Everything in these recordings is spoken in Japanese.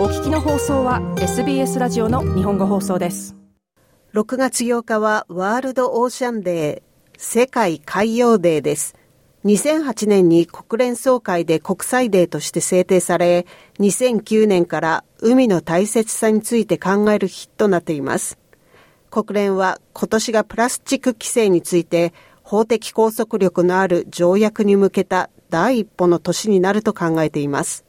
お聞きの放送は SBS ラジオの日本語放送です。6月8日はワールドオーシャンデー、世界海洋デーです。2008年に国連総会で国際デーとして制定され、2009年から海の大切さについて考える日となっています。国連は今年がプラスチック規制について法的拘束力のある条約に向けた第一歩の年になると考えています。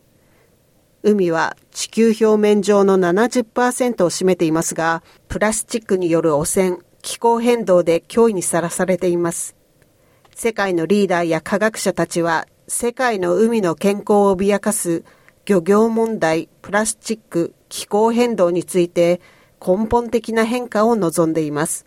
海は地球表面上の 70% を占めていますが、プラスチックによる汚染、気候変動で脅威にさらされています。世界のリーダーや科学者たちは、世界の海の健康を脅かす漁業問題、プラスチック、気候変動について根本的な変化を望んでいます。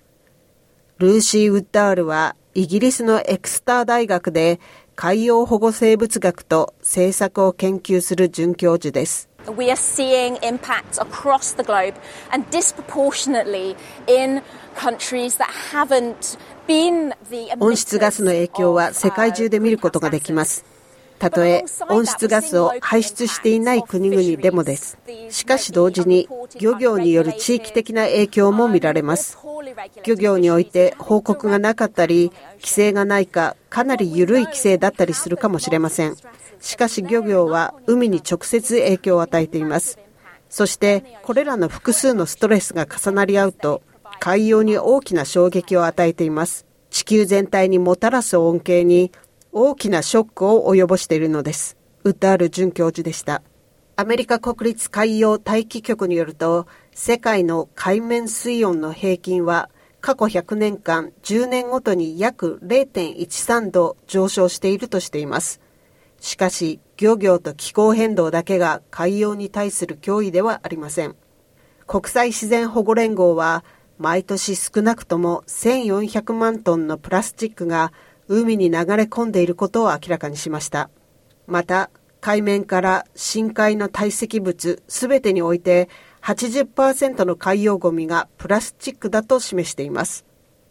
ルーシー・ウッダールはイギリスのエクスター大学で海洋保護生物学と政策を研究する准教授です。We are seeing impacts across the globe and disproportionately in countries that haven't been the emitters. 温室ガスの影響は世界中で見ることができます。たとえ温室ガスを排出していない国々でもです。しかし同時に漁業による地域的な影響も見られます。漁業において報告がなかったり、規制がないか、かなり緩い規制だったりするかもしれません。しかし漁業は海に直接影響を与えています。そしてこれらの複数のストレスが重なり合うと、海洋に大きな衝撃を与えています。地球全体にもたらす恩恵に大きなショックを及ぼしているのです。ウッダール准教授でした。アメリカ国立海洋大気局によると、世界の海面水温の平均は過去100年間10年ごとに約 0.13 度上昇しているとしています。しかし漁業と気候変動だけが海洋に対する脅威ではありません。国際自然保護連合は毎年少なくとも1400万トンのプラスチックが海に流れ込んでいることを明らかにしました。また海面から深海の堆積物すべてにおいて 80% の海洋ゴミがプラスチックだと示しています。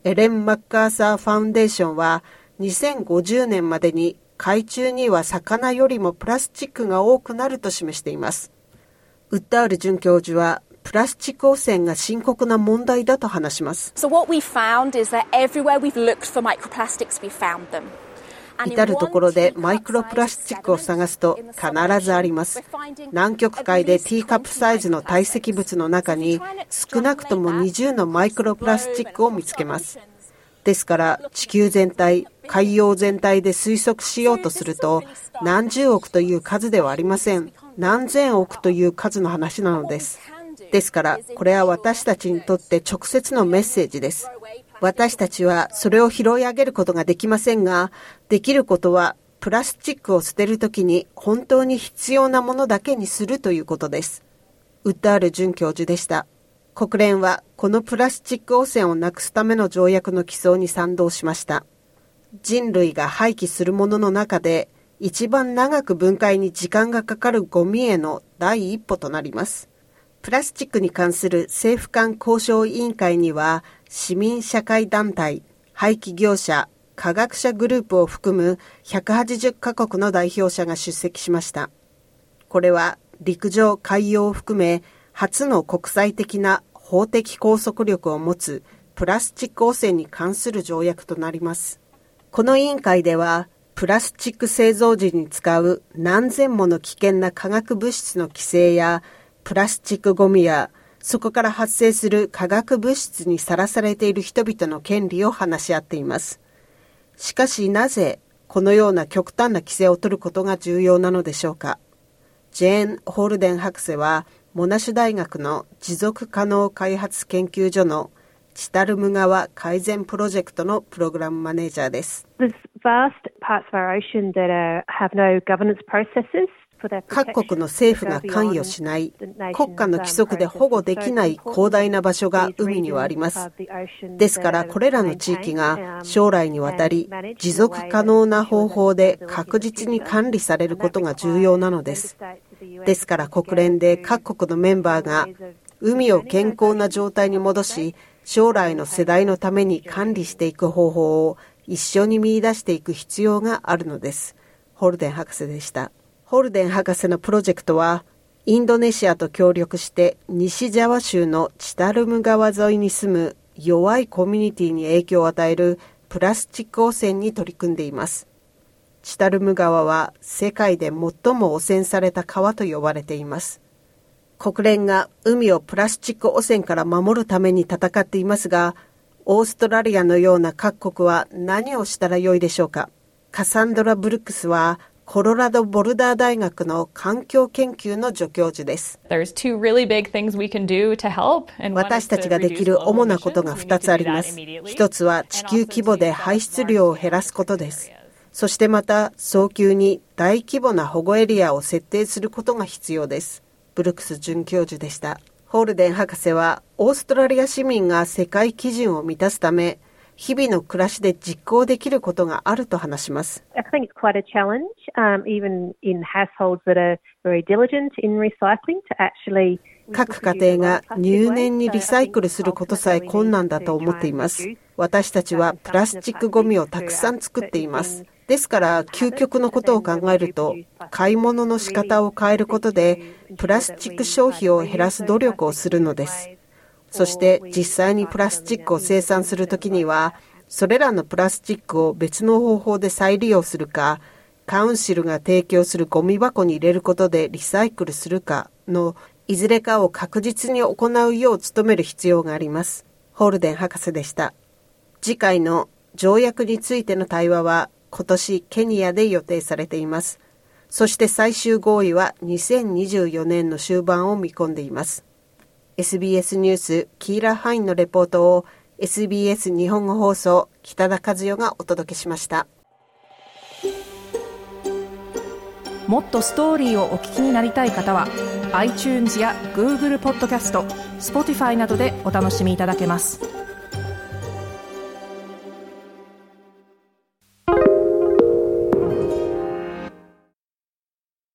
エレン・マッカーサーファウンデーションは2050年までに海中には魚よりもプラスチックが多くなると示しています。ウッダール准教授はプラスチック汚染が深刻な問題だと話します。至るところでマイクロプラスチックを探すと必ずあります。南極海でティーカップサイズの堆積物の中に少なくとも20のマイクロプラスチックを見つけます。ですから地球全体、海洋全体で推測しようとすると、何十億という数ではありません。何千億という数の話なのです。ですからこれは私たちにとって直接のメッセージです。私たちはそれを拾い上げることができませんが、できることはプラスチックを捨てるときに本当に必要なものだけにするということです。ウッダール准教授でした。国連はこのプラスチック汚染をなくすための条約の起草に賛同しました。人類が廃棄するものの中で一番長く分解に時間がかかるゴミへの第一歩となります。プラスチックに関する政府間交渉委員会には、市民社会団体、廃棄業者、科学者グループを含む180カ国の代表者が出席しました。これは陸上・海洋を含め初の国際的な法的拘束力を持つプラスチック汚染に関する条約となります。この委員会では、プラスチック製造時に使う何千もの危険な化学物質の規制や、プラスチックゴミやそこから発生する化学物質にさらされている人々の権利を話し合っています。しかしなぜこのような極端な規制を取ることが重要なのでしょうか。ジェーン・ホールデン博士はモナシュ大学の持続可能開発研究所のチタルム川改善プロジェクトのプログラムマネージャーです。各国の政府が関与しない、国家の規則で保護できない広大な場所が海にはあります。ですからこれらの地域が将来にわたり持続可能な方法で確実に管理されることが重要なのです。ですから国連で各国のメンバーが海を健康な状態に戻し、将来の世代のために管理していく方法を一緒に見出していく必要があるのです。ホルデン博士でした。ホルデン博士のプロジェクトはインドネシアと協力して西ジャワ州のチタルム川沿いに住む弱いコミュニティに影響を与えるプラスチック汚染に取り組んでいます。チタルム川は世界で最も汚染された川と呼ばれています。国連が海をプラスチック汚染から守るために戦っていますが、オーストラリアのような各国は何をしたらよいでしょうか。カサンドラ・ブルックスはコロラドボルダー大学の環境研究の助教授です。私たちができる主なことが2つあります。1つは地球規模で排出量を減らすことです。そしてまた早急に大規模な保護エリアを設定することが必要です。ブルックス准教授でした。ホールデン博士はオーストラリア市民が世界基準を満たすため、日々の暮らしで実行できることがあると話します。各家庭が入念にリサイクルすることさえ困難だと思っています。私たちはプラスチックごみをたくさん作っています。ですから究極のことを考えると、買い物の仕方を変えることでプラスチック消費を減らす努力をするのです。そして実際にプラスチックを生産するときには、それらのプラスチックを別の方法で再利用するか、カウンシルが提供するゴミ箱に入れることでリサイクルするかのいずれかを確実に行うよう努める必要があります。ホールデン博士でした。次回の条約についての対話は今年ケニアで予定されています。そして最終合意は2024年の終盤を見込んでいます。SBS ニュースキーラ・ハインのレポートを SBS 日本語放送北田和代がお届けしました。もっとストーリーをお聞きになりたい方は iTunes や Google ポッドキャスト、Spotify などでお楽しみいただけます。